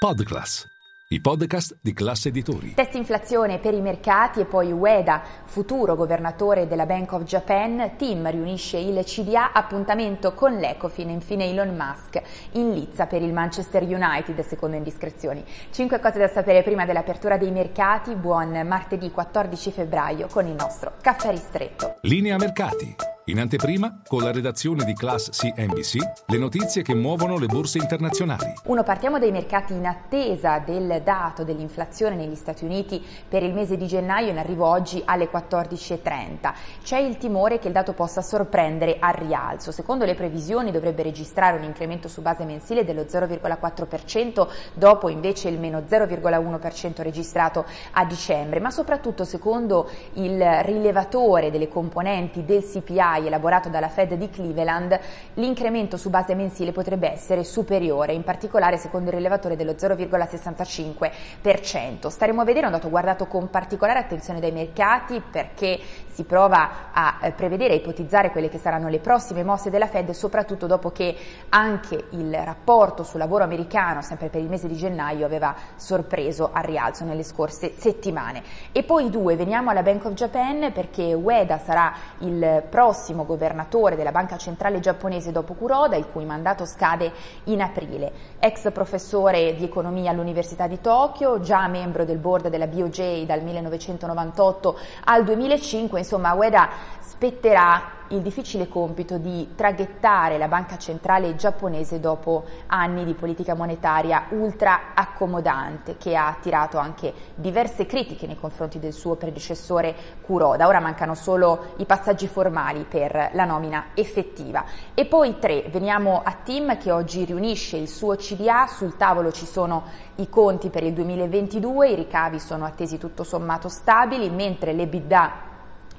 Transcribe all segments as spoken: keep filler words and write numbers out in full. Podclass, i podcast di Class Editori. Test inflazione per i mercati e poi Ueda, futuro governatore della Bank of Japan, Tim riunisce il C D A, appuntamento con l'Ecofin e infine Elon Musk in lizza per il Manchester United, secondo indiscrezioni. Cinque cose da sapere prima dell'apertura dei mercati. Buon martedì quattordici febbraio con il nostro caffè ristretto. Linea mercati. In anteprima, con la redazione di Class C N B C, le notizie che muovono le borse internazionali. Uno, partiamo dai mercati in attesa del dato dell'inflazione negli Stati Uniti per il mese di gennaio, in arrivo oggi alle quattordici e trenta. C'è il timore che il dato possa sorprendere al rialzo. Secondo le previsioni dovrebbe registrare un incremento su base mensile dello zero virgola quattro per cento, dopo invece il meno zero virgola uno per cento registrato a dicembre. Ma soprattutto, secondo il rilevatore delle componenti del C P I, elaborato dalla Fed di Cleveland, l'incremento su base mensile potrebbe essere superiore, in particolare secondo il rilevatore dello zero virgola sessantacinque per cento. Staremo a vedere, un dato guardato con particolare attenzione dai mercati perché si prova a prevedere e ipotizzare quelle che saranno le prossime mosse della Fed, soprattutto dopo che anche il rapporto sul lavoro americano, sempre per il mese di gennaio, aveva sorpreso al rialzo nelle scorse settimane. E poi due, veniamo alla Bank of Japan perché Ueda sarà il prossimo governatore della banca centrale giapponese dopo Kuroda, il cui mandato scade in aprile. Ex professore di economia all'Università di Tokyo, già membro del board della B O J dal millenovecentonovantotto al duemilacinque, insomma Ueda spetterà il difficile compito di traghettare la banca centrale giapponese dopo anni di politica monetaria ultra accomodante che ha attirato anche diverse critiche nei confronti del suo predecessore Kuroda. Ora mancano solo i passaggi formali per la nomina effettiva. E poi tre, veniamo a Tim che oggi riunisce il suo C D A, sul tavolo ci sono i conti per il duemilaventidue, i ricavi sono attesi tutto sommato stabili, mentre l'EBITDA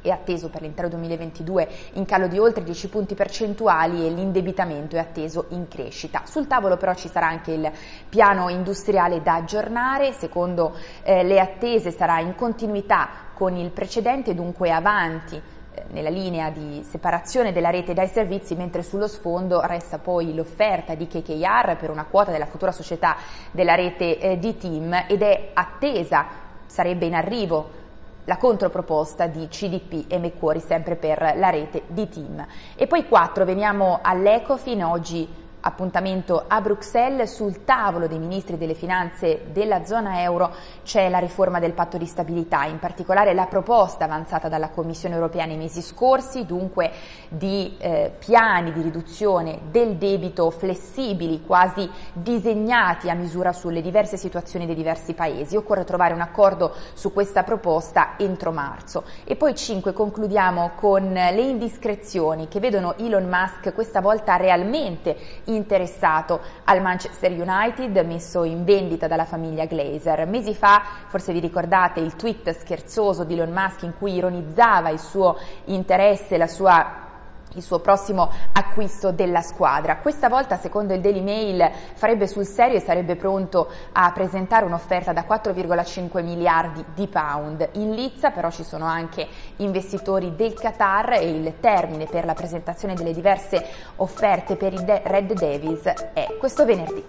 è atteso per l'intero duemilaventidue in calo di oltre dieci punti percentuali e l'indebitamento è atteso in crescita. Sul tavolo però ci sarà anche il piano industriale da aggiornare, secondo eh, le attese sarà in continuità con il precedente, dunque avanti nella linea di separazione della rete dai servizi, mentre sullo sfondo resta poi l'offerta di K K R per una quota della futura società della rete eh, di Tim ed è attesa, sarebbe in arrivo, la controproposta di C D P e Macquarie sempre per la rete di Tim. E poi quattro, veniamo all'Ecofin, oggi appuntamento a Bruxelles, sul tavolo dei ministri delle finanze della zona euro c'è la riforma del patto di stabilità, in particolare la proposta avanzata dalla Commissione europea nei mesi scorsi, dunque di eh, piani di riduzione del debito flessibili, quasi disegnati a misura sulle diverse situazioni dei diversi paesi. Occorre trovare un accordo su questa proposta entro marzo. E poi cinque, concludiamo con le indiscrezioni che vedono Elon Musk questa volta realmente interessato al Manchester United, messo in vendita dalla famiglia Glazer. Mesi fa, forse vi ricordate, il tweet scherzoso di Elon Musk in cui ironizzava il suo interesse, la sua il suo prossimo acquisto della squadra. Questa volta, secondo il Daily Mail, farebbe sul serio e sarebbe pronto a presentare un'offerta da quattro virgola cinque miliardi di pound. In lizza però ci sono anche investitori del Qatar e il termine per la presentazione delle diverse offerte per i De- Red Devils è questo venerdì.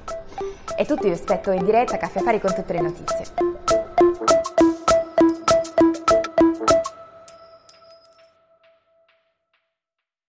È tutto, io aspetto in diretta Caffè Affari con tutte le notizie.